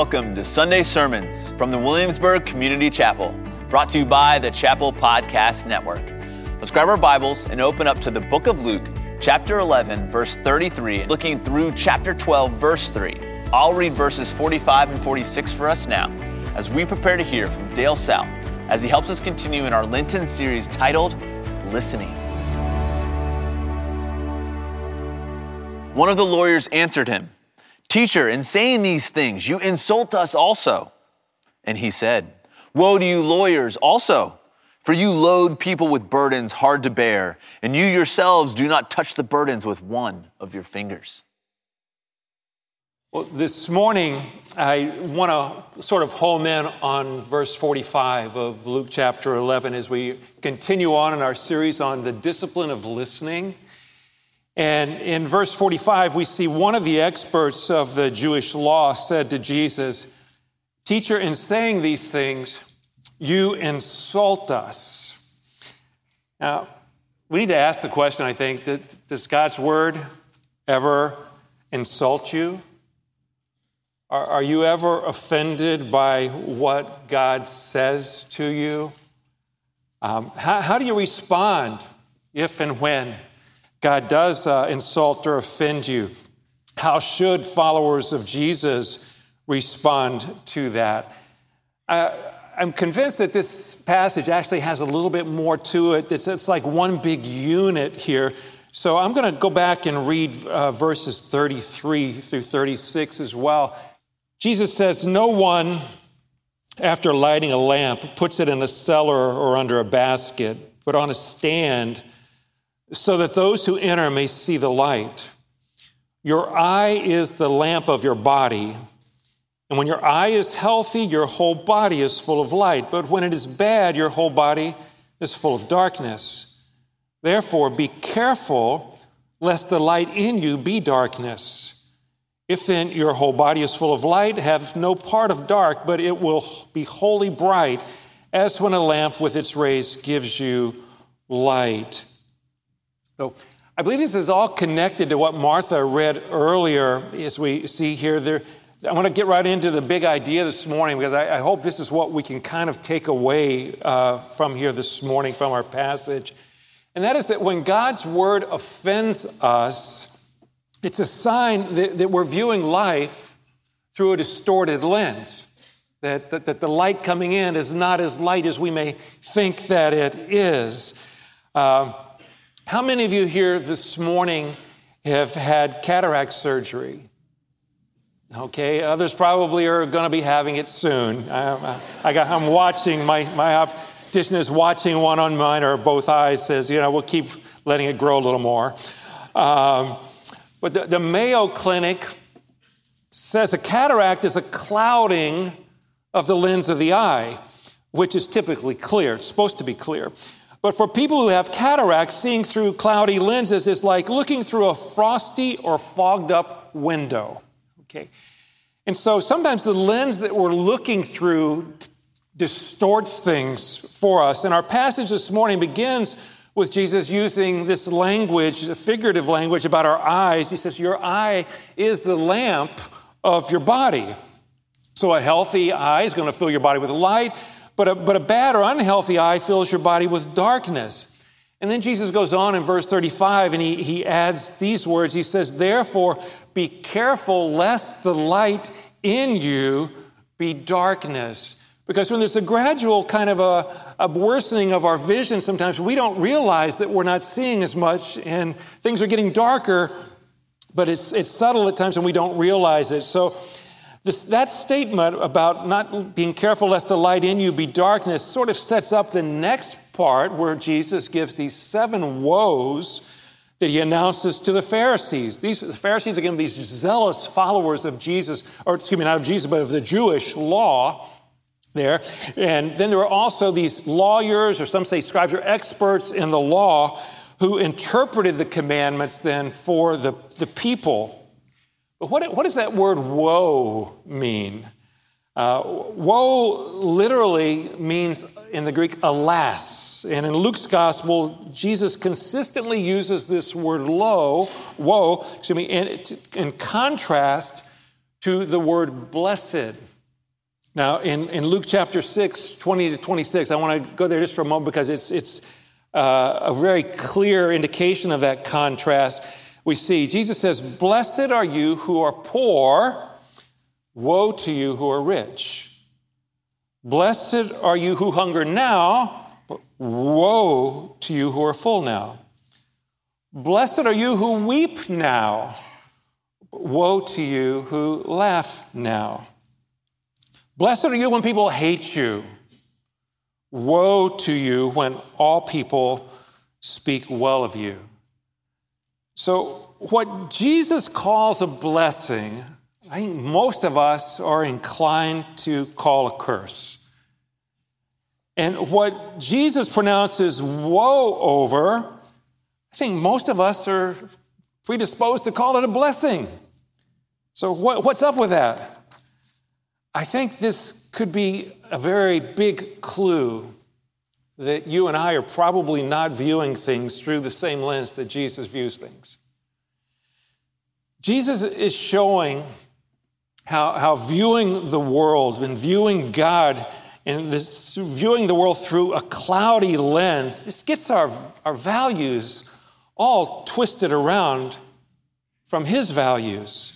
welcome to Sunday Sermons from the Williamsburg Community Chapel, brought to you by the Chapel Podcast Network. Let's grab our Bibles and open up to the book of Luke, chapter 11, verse 33, looking through chapter 12, verse 3. I'll read verses 45 and 46 for us now, as we prepare to hear from Dale South, as he helps us continue in our Lenten series titled, Listening. One of the lawyers answered him, "Teacher, in saying these things, you insult us also." And he said, "Woe to you lawyers also, for you load people with burdens hard to bear, and you yourselves do not touch the burdens with one of your fingers." Well, this morning, I want to sort of home in on verse 45 of Luke chapter 11 as we continue on in our series on the discipline of listening. And in verse 45, we see one of the experts of the Jewish law said to Jesus, "Teacher, in saying these things, you insult us." Now, we need to ask the question, I think, does God's word ever insult you? Are you ever offended by what God says to you? How do you respond if and when God does insult or offend you? How should followers of Jesus respond to that? I'm convinced that this passage actually has a little bit more to it. It's like one big unit here. So I'm going to go back and read verses 33 through 36 as well. Jesus says, "No one, after lighting a lamp, puts it in a cellar or under a basket, but on a stand, so that those who enter may see the light. Your eye is the lamp of your body. And when your eye is healthy, your whole body is full of light. But when it is bad, your whole body is full of darkness. Therefore, be careful, lest the light in you be darkness. If then your whole body is full of light, have no part of dark, but it will be wholly bright, as when a lamp with its rays gives you light." So I believe this is all connected to what Martha read earlier, as we see here. I want to get right into the big idea this morning, because I hope this is what we can kind of take away from here this morning, from our passage. And that is that when God's word offends us, it's a sign that we're viewing life through a distorted lens, that the light coming in is not as light as we may think that it is. How many of you here this morning have had cataract surgery? Okay, others probably are going to be having it soon. I'm watching, my optician is watching one on mine or both eyes, says, we'll keep letting it grow a little more. But the Mayo Clinic says a cataract is a clouding of the lens of the eye, which is typically clear. It's supposed to be clear. But for people who have cataracts, seeing through cloudy lenses is like looking through a frosty or fogged up window. Okay. And so sometimes the lens that we're looking through distorts things for us. And our passage this morning begins with Jesus using this language, a figurative language about our eyes. He says, "Your eye is the lamp of your body." So a healthy eye is going to fill your body with light. But a bad or unhealthy eye fills your body with darkness. And then Jesus goes on in verse 35, and he adds these words. He says, "Therefore, be careful lest the light in you be darkness." Because when there's a gradual kind of a worsening of our vision, sometimes we don't realize that we're not seeing as much, and things are getting darker, but it's subtle at times, and we don't realize it. So that statement about not being careful lest the light in you be darkness sort of sets up the next part where Jesus gives these 7 woes that he announces to the Pharisees. The Pharisees are going to be these zealous followers of Jesus, not of Jesus, but of the Jewish law there. And then there were also these lawyers, or some say scribes or experts in the law, who interpreted the commandments then for the people. But what does that word woe mean? Woe literally means in the Greek, alas. And in Luke's gospel, Jesus consistently uses this word woe, in contrast to the word blessed. Now, in Luke chapter 6, 20 to 26, I want to go there just for a moment because it's a very clear indication of that contrast we see. Jesus says, "Blessed are you who are poor, woe to you who are rich. Blessed are you who hunger now, but woe to you who are full now. Blessed are you who weep now, but woe to you who laugh now. Blessed are you when people hate you. Woe to you when all people speak well of you." So what Jesus calls a blessing, I think most of us are inclined to call a curse. And what Jesus pronounces woe over, I think most of us are predisposed to call it a blessing. So what's up with that? I think this could be a very big clue that you and I are probably not viewing things through the same lens that Jesus views things. Jesus is showing how viewing the world and viewing God and viewing the world through a cloudy lens, this gets our values all twisted around from his values.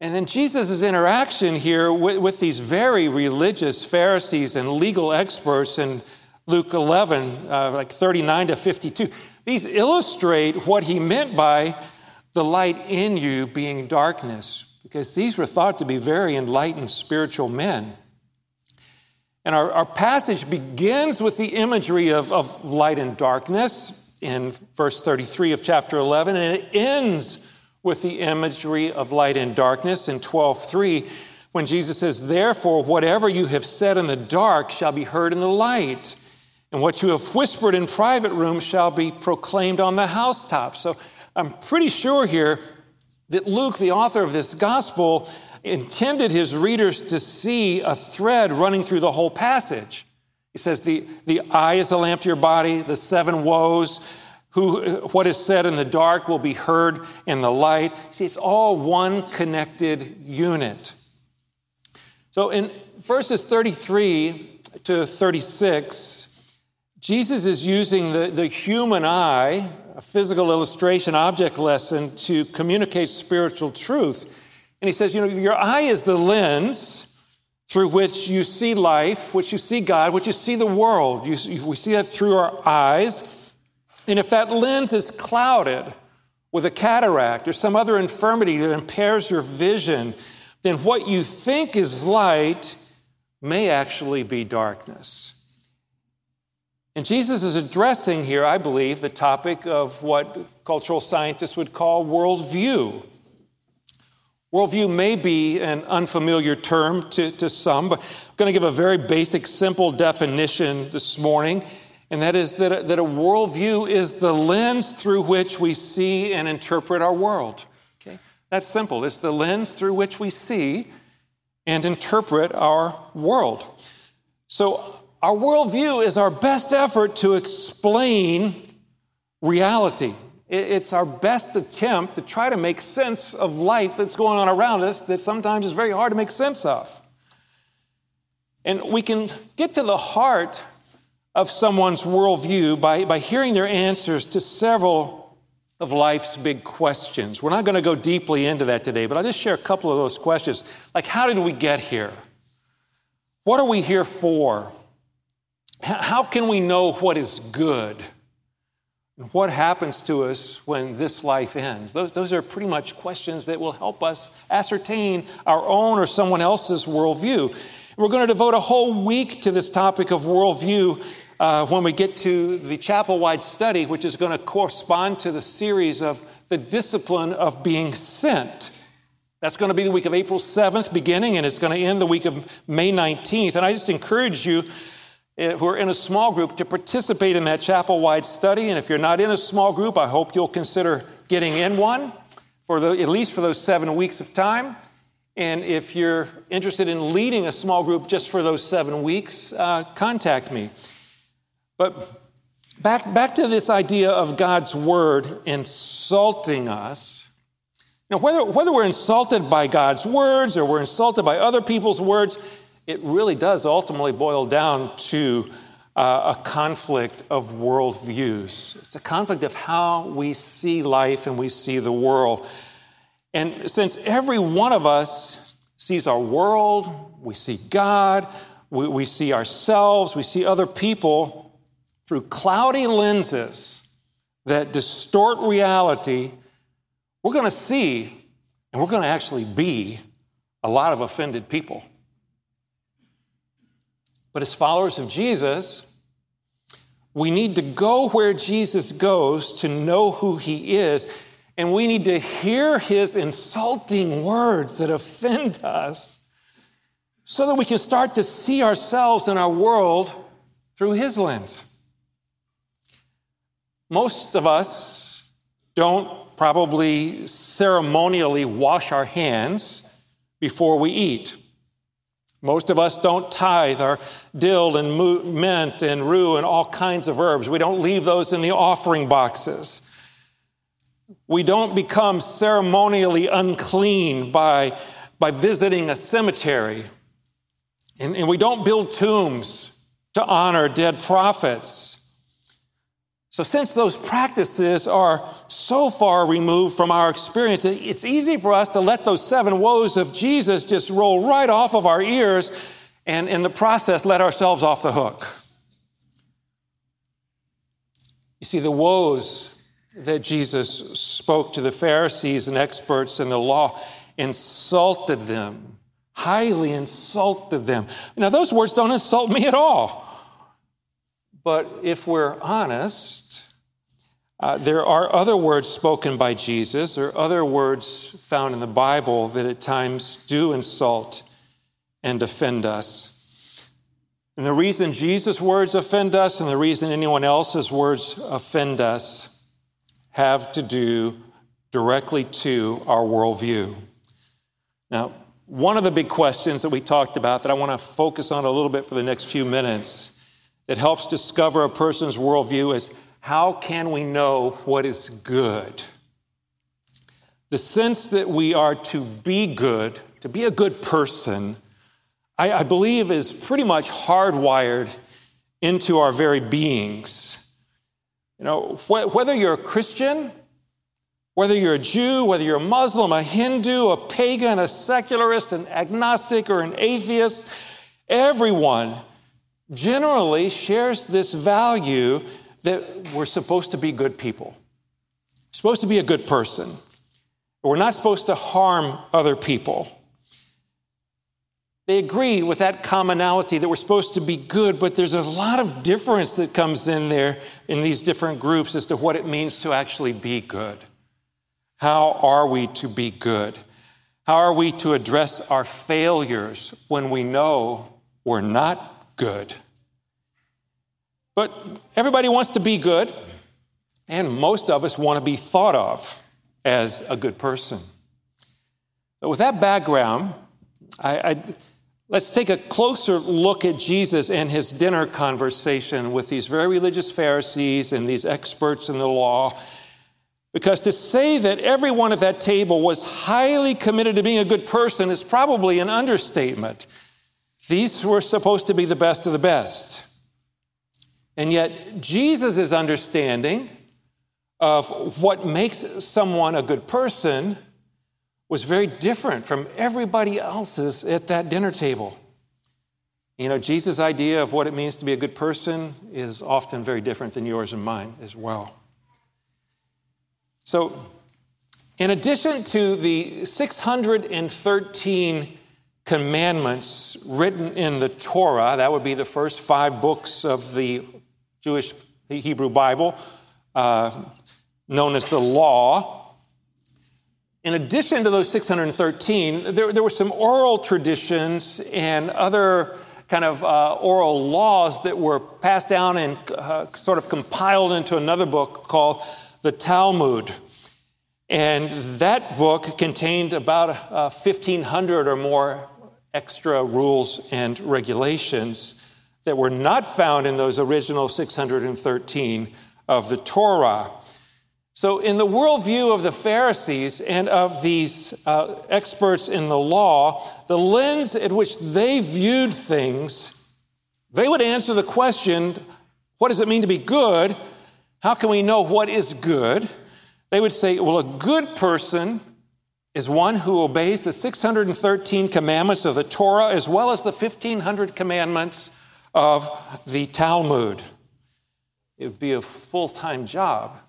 And then Jesus' interaction here with these very religious Pharisees and legal experts in Luke 11, like 39 to 52, these illustrate what he meant by the light in you being darkness, because these were thought to be very enlightened spiritual men. And our passage begins with the imagery of light and darkness in verse 33 of chapter 11, and it ends with the imagery of light and darkness in 12:3, when Jesus says, "Therefore, whatever you have said in the dark shall be heard in the light, and what you have whispered in private rooms shall be proclaimed on the housetops." So I'm pretty sure here that Luke, the author of this gospel, intended his readers to see a thread running through the whole passage. He says, the eye is the lamp to your body, the seven woes, what is said in the dark will be heard in the light. See, it's all one connected unit. So in verses 33 to 36, Jesus is using the human eye, a physical illustration object lesson, to communicate spiritual truth. And he says, your eye is the lens through which you see life, which you see God, which you see the world. We see that through our eyes. And if that lens is clouded with a cataract or some other infirmity that impairs your vision, then what you think is light may actually be darkness. And Jesus is addressing here, I believe, the topic of what cultural scientists would call worldview. Worldview may be an unfamiliar term to some, but I'm going to give a very basic, simple definition this morning. And that is that a worldview is the lens through which we see and interpret our world. Okay? That's simple. It's the lens through which we see and interpret our world. So our worldview is our best effort to explain reality. It's our best attempt to try to make sense of life that's going on around us that sometimes is very hard to make sense of. And we can get to the heart of someone's worldview by hearing their answers to several of life's big questions. We're not going to go deeply into that today, but I'll just share a couple of those questions. Like, how did we get here? What are we here for? How can we know what is good? And what happens to us when this life ends? Those are pretty much questions that will help us ascertain our own or someone else's worldview. We're going to devote a whole week to this topic of worldview when we get to the chapel-wide study, which is going to correspond to the series of the discipline of being sent. That's going to be the week of April 7th beginning, and it's going to end the week of May 19th. And I just encourage you who are in a small group to participate in that chapel-wide study. And if you're not in a small group, I hope you'll consider getting in one, at least for those 7 weeks of time. And if you're interested in leading a small group just for those 7 weeks, contact me. But back to this idea of God's word insulting us Now, whether we're insulted by God's words or we're insulted by other people's words, it really does ultimately boil down to a conflict of worldviews. It's a conflict of how we see life and we see the world. And since every one of us sees our world, we see God, we see ourselves, we see other people through cloudy lenses that distort reality, we're going to see, and we're going to actually be, a lot of offended people. But as followers of Jesus, we need to go where Jesus goes to know who he is, and we need to hear his insulting words that offend us so that we can start to see ourselves and our world through his lens. Most of us don't probably ceremonially wash our hands before we eat. Most of us don't tithe our dill and mint and rue and all kinds of herbs. We don't leave those in the offering boxes. We don't become ceremonially unclean by visiting a cemetery. And we don't build tombs to honor dead prophets. So since those practices are so far removed from our experience, it's easy for us to let those seven woes of Jesus just roll right off of our ears and in the process let ourselves off the hook. You see, the woes that Jesus spoke to the Pharisees and experts in the law insulted them, highly insulted them. Now, those words don't insult me at all. But if we're honest, there are other words spoken by Jesus or other words found in the Bible that at times do insult and offend us. And the reason Jesus' words offend us and the reason anyone else's words offend us have to do directly to our worldview. Now, one of the big questions that we talked about that I want to focus on a little bit for the next few minutes that helps discover a person's worldview is, how can we know what is good? The sense that we are to be good, to be a good person, I believe is pretty much hardwired into our very beings. You know, whether you're a Christian, whether you're a Jew, whether you're a Muslim, a Hindu, a pagan, a secularist, an agnostic, or an atheist, everyone generally shares this value that we're supposed to be good people, supposed to be a good person. We're not supposed to harm other people. They agree with that commonality that we're supposed to be good, but there's a lot of difference that comes in there in these different groups as to what it means to actually be good. How are we to be good? How are we to address our failures when we know we're not good? But everybody wants to be good, and most of us want to be thought of as a good person. But with that background, let's take a closer look at Jesus and his dinner conversation with these very religious Pharisees and these experts in the law, because to say that everyone at that table was highly committed to being a good person is probably an understatement. These were supposed to be the best of the best. And yet Jesus' understanding of what makes someone a good person was very different from everybody else's at that dinner table. You know, Jesus' idea of what it means to be a good person is often very different than yours and mine as well. So in addition to the 613 commandments written in the Torah, that would be the first 5 books of the Jewish Hebrew Bible, known as the Law. In addition to those 613, there were some oral traditions and other kind of oral laws that were passed down and sort of compiled into another book called the Talmud. And that book contained about 1,500 or more extra rules and regulations that were not found in those original 613 of the Torah. So in the worldview of the Pharisees and of these experts in the law, the lens at which they viewed things, they would answer the question, what does it mean to be good? How can we know what is good? They would say, well, a good person is one who obeys the 613 commandments of the Torah as well as the 1,500 commandments of the Talmud. It would be a full-time job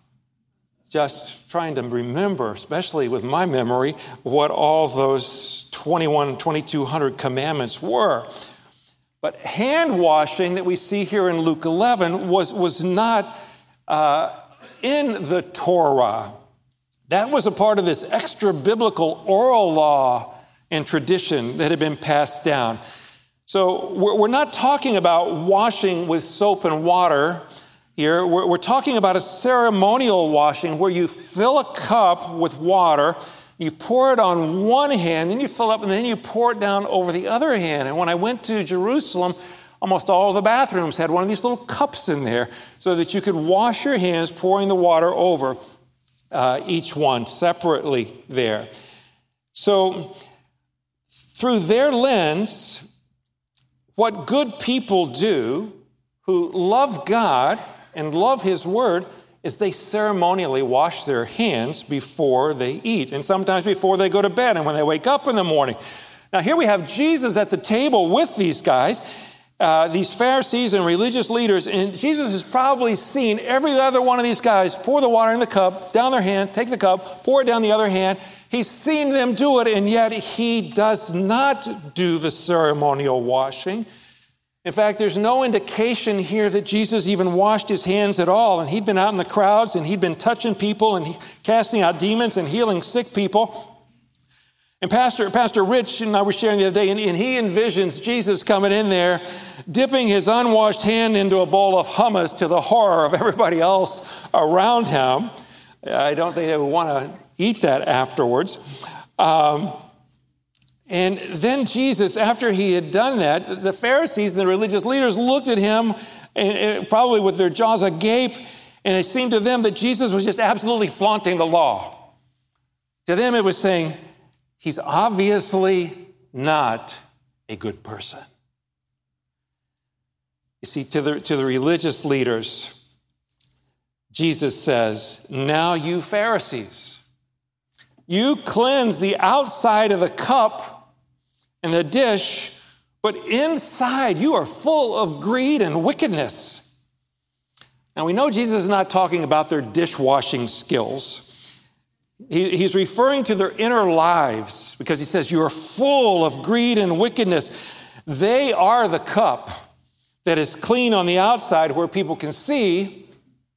just trying to remember, especially with my memory, what all those 2,200 commandments were. But hand-washing that we see here in Luke 11 was not in the Torah. That was a part of this extra-biblical oral law and tradition that had been passed down. So we're not talking about washing with soap and water here. We're talking about a ceremonial washing where you fill a cup with water, you pour it on one hand, then you fill up, and then you pour it down over the other hand. And when I went to Jerusalem, almost all the bathrooms had one of these little cups in there so that you could wash your hands, pouring the water over each one separately there. So through their lens, what good people do who love God and love his word is they ceremonially wash their hands before they eat and sometimes before they go to bed and when they wake up in the morning. Now here we have Jesus at the table with these guys, these Pharisees and religious leaders, and Jesus has probably seen every other one of these guys pour the water in the cup, down their hand, take the cup, pour it down the other hand. He's seen them do it, and yet he does not do the ceremonial washing. In fact, there's no indication here that Jesus even washed his hands at all, and he'd been out in the crowds, and he'd been touching people and casting out demons and healing sick people. And Pastor Rich and I were sharing the other day, and he envisions Jesus coming in there, dipping his unwashed hand into a bowl of hummus to the horror of everybody else around him. I don't think they would want to eat that afterwards. And then Jesus, after he had done that, the Pharisees and the religious leaders looked at him, and probably with their jaws agape, and it seemed to them that Jesus was just absolutely flaunting the law. To them it was saying, he's obviously not a good person. You see, to the religious leaders, Jesus says, now you Pharisees, you cleanse the outside of the cup and the dish, but inside you are full of greed and wickedness. Now we know Jesus is not talking about their dishwashing skills. He's referring to their inner lives because he says, you are full of greed and wickedness. They are the cup that is clean on the outside where people can see,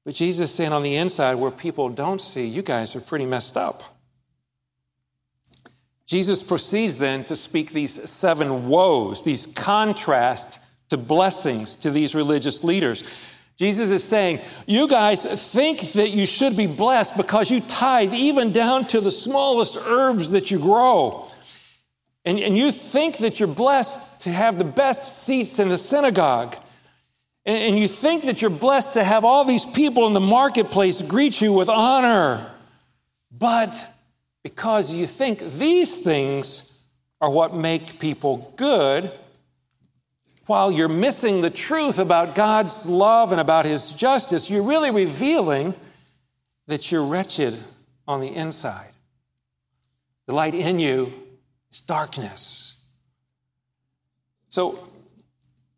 but Jesus is saying on the inside where people don't see, you guys are pretty messed up. Jesus proceeds then to speak these seven woes, these contrast to blessings to these religious leaders. Jesus is saying, you guys think that you should be blessed because you tithe even down to the smallest herbs that you grow. And you think that you're blessed to have the best seats in the synagogue. And you think that you're blessed to have all these people in the marketplace greet you with honor. But because you think these things are what make people good, while you're missing the truth about God's love and about his justice, you're really revealing that you're wretched on the inside. The light in you is darkness. So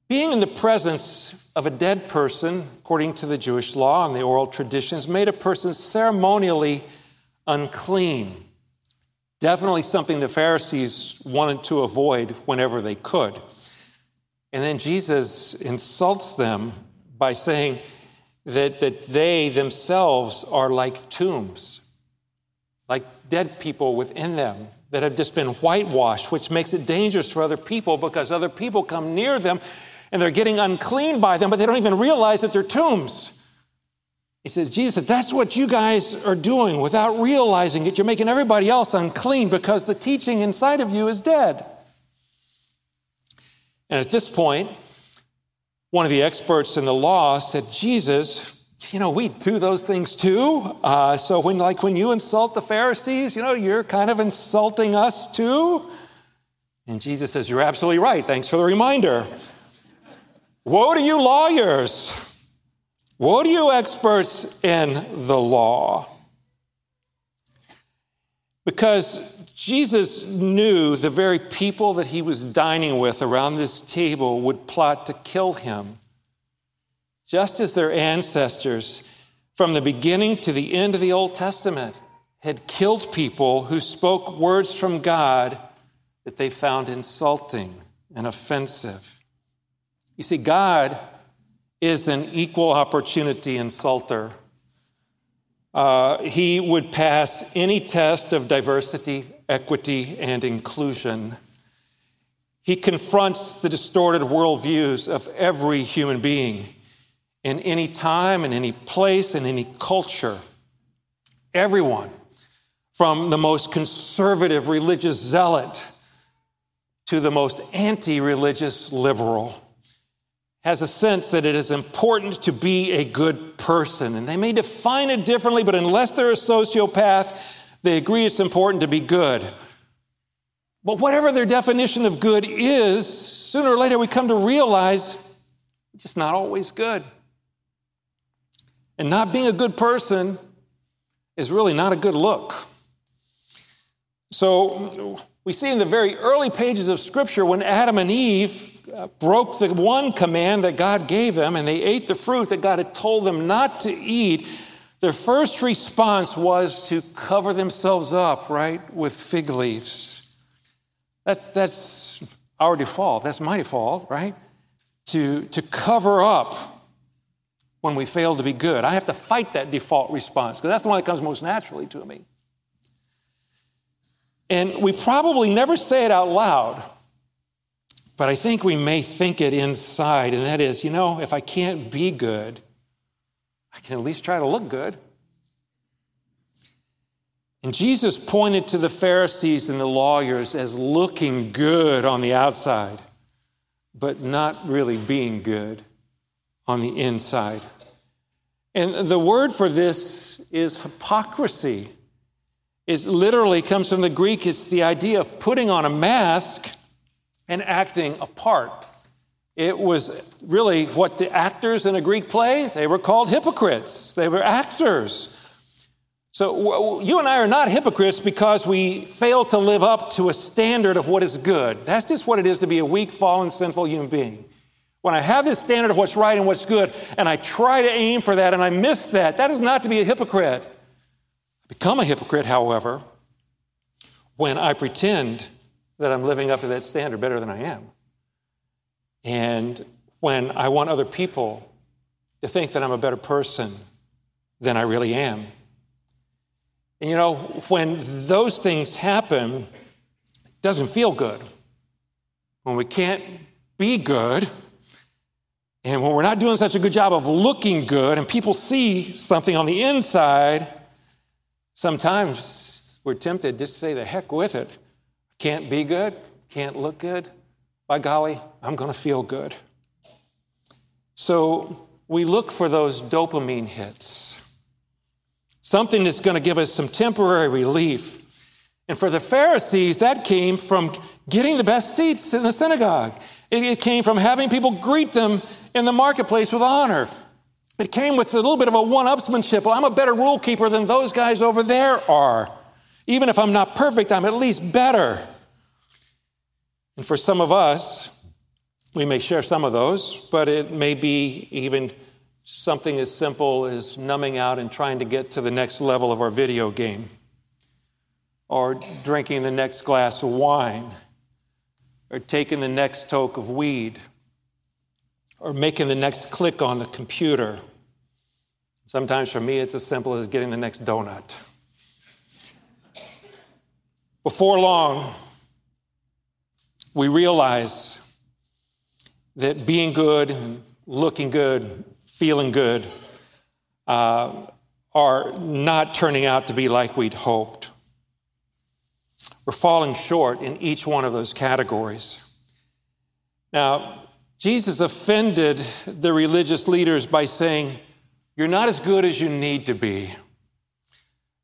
being in the presence of a dead person, according to the Jewish law and the oral traditions, made a person ceremonially unclean. Definitely something the Pharisees wanted to avoid whenever they could. And then Jesus insults them by saying that they themselves are like tombs, like dead people within them that have just been whitewashed, which makes it dangerous for other people because other people come near them and they're getting unclean by them, but they don't even realize that they're tombs. He says, Jesus said, that's what you guys are doing without realizing it. You're making everybody else unclean because the teaching inside of you is dead. And at this point, one of the experts in the law said, Jesus, you know, we do those things too. So when you insult the Pharisees, you know, you're kind of insulting us too. And Jesus says, you're absolutely right. Thanks for the reminder. Woe to you lawyers. Woe to you experts in the law. Because Jesus knew the very people that he was dining with around this table would plot to kill him, just as their ancestors from the beginning to the end of the Old Testament had killed people who spoke words from God that they found insulting and offensive. You see, God is an equal opportunity insulter. He would pass any test of diversity, equity, and inclusion. He confronts the distorted worldviews of every human being in any time, in any place, in any culture. Everyone, from the most conservative religious zealot to the most anti-religious liberal, has a sense that it is important to be a good person. And they may define it differently, but unless they're a sociopath, they agree it's important to be good. But whatever their definition of good is, sooner or later we come to realize it's just not always good. And not being a good person is really not a good look. So we see in the very early pages of Scripture when Adam and Eve broke the one command that God gave them, and they ate the fruit that God had told them not to eat, their first response was to cover themselves up, right, with fig leaves. That's our default. That's my default, right? To cover up when we fail to be good. I have to fight that default response because that's the one that comes most naturally to me. And we probably never say it out loud, but I think we may think it inside, and that is, you know, if I can't be good, I can at least try to look good. And Jesus pointed to the Pharisees and the lawyers as looking good on the outside, but not really being good on the inside. And the word for this is hypocrisy. It literally comes from the Greek. It's the idea of putting on a mask and acting a part. It was really what the actors in a Greek play, they were called hypocrites. They were actors. So you and I are not hypocrites because we fail to live up to a standard of what is good. That's just what it is to be a weak, fallen, sinful human being. When I have this standard of what's right and what's good, and I try to aim for that and I miss that, that is not to be a hypocrite. I become a hypocrite, however, when I pretend that I'm living up to that standard better than I am. And when I want other people to think that I'm a better person than I really am. And you know, when those things happen, it doesn't feel good. When we can't be good, and when we're not doing such a good job of looking good, and people see something on the inside, sometimes we're tempted just to say the heck with it. Can't be good, can't look good, by golly, I'm going to feel good. So we look for those dopamine hits, something that's going to give us some temporary relief. And for the Pharisees, that came from getting the best seats in the synagogue. It came from having people greet them in the marketplace with honor. It came with a little bit of a one-upsmanship. Well, I'm a better rule keeper than those guys over there are. Even if I'm not perfect, I'm at least better. And for some of us, we may share some of those, but it may be even something as simple as numbing out and trying to get to the next level of our video game, or drinking the next glass of wine, or taking the next toke of weed, or making the next click on the computer. Sometimes for me, it's as simple as getting the next donut. Before long, we realize that being good, looking good, feeling good are not turning out to be like we'd hoped. We're falling short in each one of those categories. Now, Jesus offended the religious leaders by saying, You're not as good as you need to be.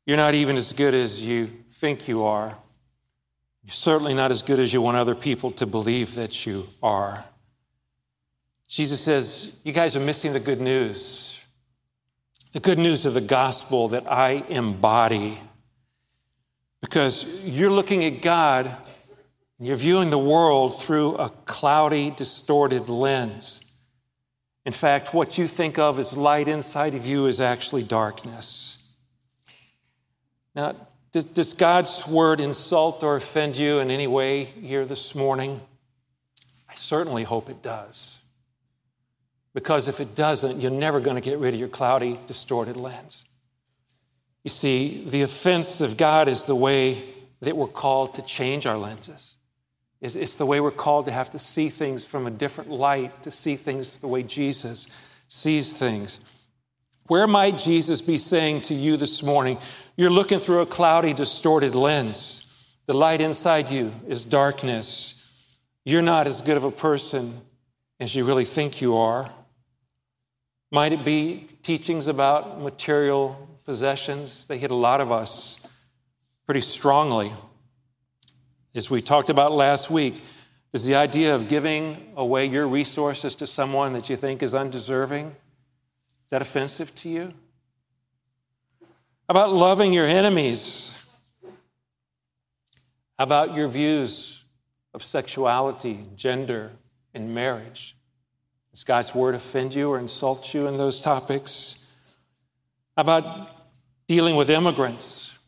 You're not even as good as you think you are. You're certainly not as good as you want other people to believe that you are. Jesus says, you guys are missing the good news. The good news of the gospel that I embody. Because you're looking at God and you're viewing the world through a cloudy, distorted lens. In fact, what you think of as light inside of you is actually darkness. Now, does God's word insult or offend you in any way here this morning? I certainly hope it does. Because if it doesn't, you're never going to get rid of your cloudy, distorted lens. You see, the offense of God is the way that we're called to change our lenses. It's the way we're called to have to see things from a different light, to see things the way Jesus sees things. Where might Jesus be saying to you this morning, you're looking through a cloudy, distorted lens. The light inside you is darkness. You're not as good of a person as you really think you are. Might it be teachings about material possessions? They hit a lot of us pretty strongly. As we talked about last week, is the idea of giving away your resources to someone that you think is undeserving? Is that offensive to you? How about loving your enemies? How about your views of sexuality, gender, and marriage? Does God's word offend you or insult you in those topics? How about dealing with immigrants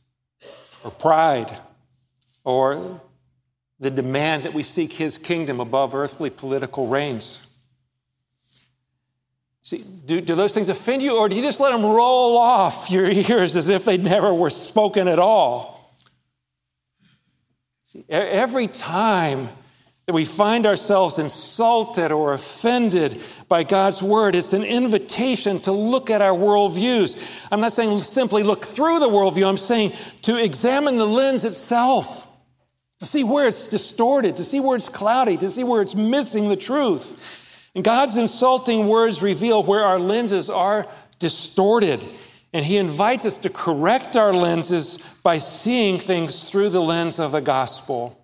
or pride or the demand that we seek his kingdom above earthly political reigns? See, do those things offend you, or do you just let them roll off your ears as if they never were spoken at all? See, every time that we find ourselves insulted or offended by God's word, it's an invitation to look at our worldviews. I'm not saying simply look through the worldview. I'm saying to examine the lens itself, to see where it's distorted, to see where it's cloudy, to see where it's missing the truth. And God's insulting words reveal where our lenses are distorted. And he invites us to correct our lenses by seeing things through the lens of the gospel.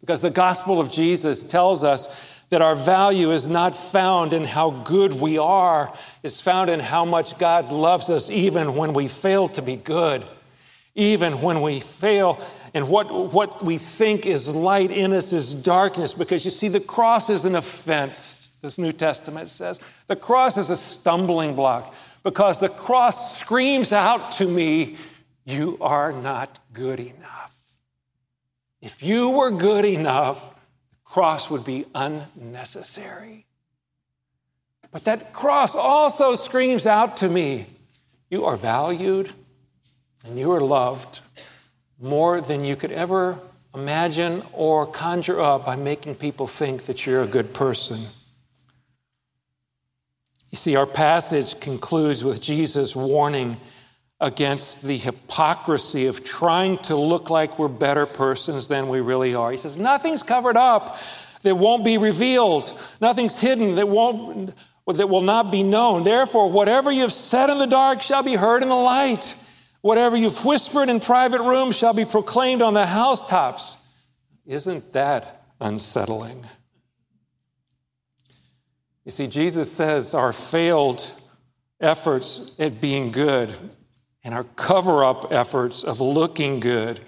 Because the gospel of Jesus tells us that our value is not found in how good we are. It's found in how much God loves us even when we fail to be good. Even when we fail, and what we think is light in us is darkness. Because you see, the cross is an offense, this New Testament says. The cross is a stumbling block because the cross screams out to me, you are not good enough. If you were good enough, the cross would be unnecessary. But that cross also screams out to me, you are valued and you are loved more than you could ever imagine or conjure up by making people think that you're a good person. You see, our passage concludes with Jesus' warning against the hypocrisy of trying to look like we're better persons than we really are. He says, nothing's covered up that won't be revealed. Nothing's hidden that will not be known. Therefore, whatever you've said in the dark shall be heard in the light. Whatever you've whispered in private rooms shall be proclaimed on the housetops. Isn't that unsettling? You see, Jesus says our failed efforts at being good and our cover-up efforts of looking good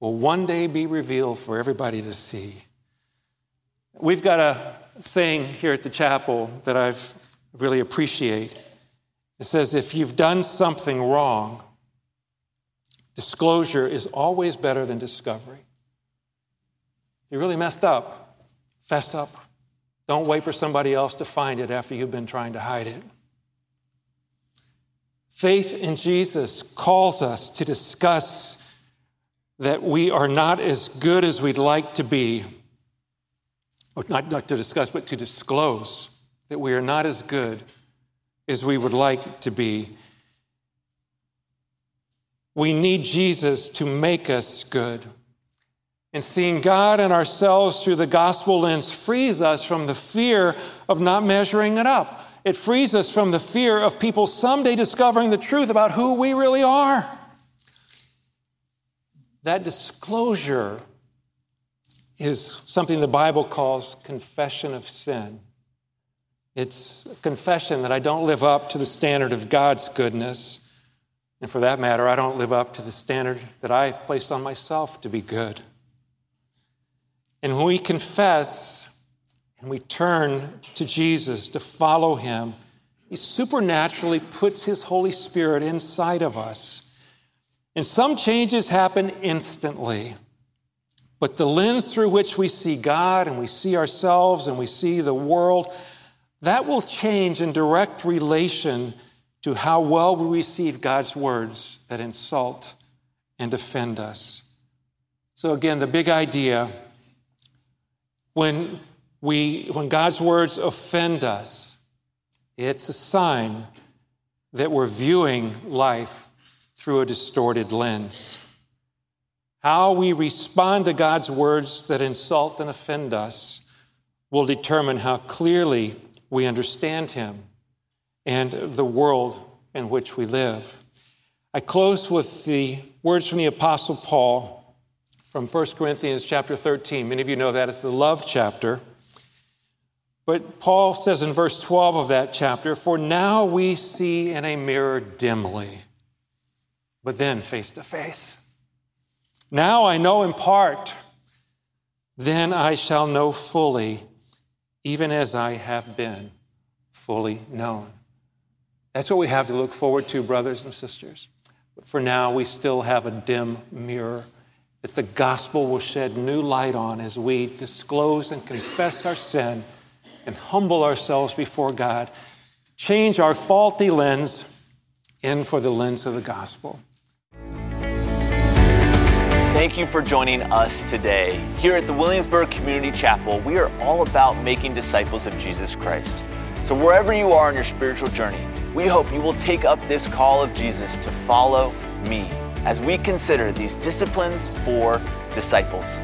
will one day be revealed for everybody to see. We've got a saying here at the chapel that I really appreciate. It says, if you've done something wrong, disclosure is always better than discovery. You really messed up. Fess up. Don't wait for somebody else to find it after you've been trying to hide it. Faith in Jesus calls us to discuss that we are not as good as we'd like to be, or not to discuss, but to disclose that we are not as good as we would like to be. We need Jesus to make us good. And seeing God and ourselves through the gospel lens frees us from the fear of not measuring it up. It frees us from the fear of people someday discovering the truth about who we really are. That disclosure is something the Bible calls confession of sin. It's a confession that I don't live up to the standard of God's goodness. And for that matter, I don't live up to the standard that I've placed on myself to be good. And when we confess and we turn to Jesus to follow him, he supernaturally puts his Holy Spirit inside of us. And some changes happen instantly. But the lens through which we see God and we see ourselves and we see the world, that will change in direct relation to how well we receive God's words that insult and offend us. So again, the big idea, when God's words offend us, it's a sign that we're viewing life through a distorted lens. How we respond to God's words that insult and offend us will determine how clearly we understand him and the world in which we live. I close with the words from the Apostle Paul from 1 Corinthians chapter 13. Many of you know that it's the love chapter. But Paul says in verse 12 of that chapter, "For now we see in a mirror dimly, but then face to face. Now I know in part, then I shall know fully, even as I have been fully known." That's what we have to look forward to, brothers and sisters. But for now, we still have a dim mirror that the gospel will shed new light on as we disclose and confess our sin and humble ourselves before God, change our faulty lens in for the lens of the gospel. Thank you for joining us today. Here at the Williamsburg Community Chapel, we are all about making disciples of Jesus Christ. So wherever you are on your spiritual journey, we hope you will take up this call of Jesus to follow me as we consider these disciplines for disciples.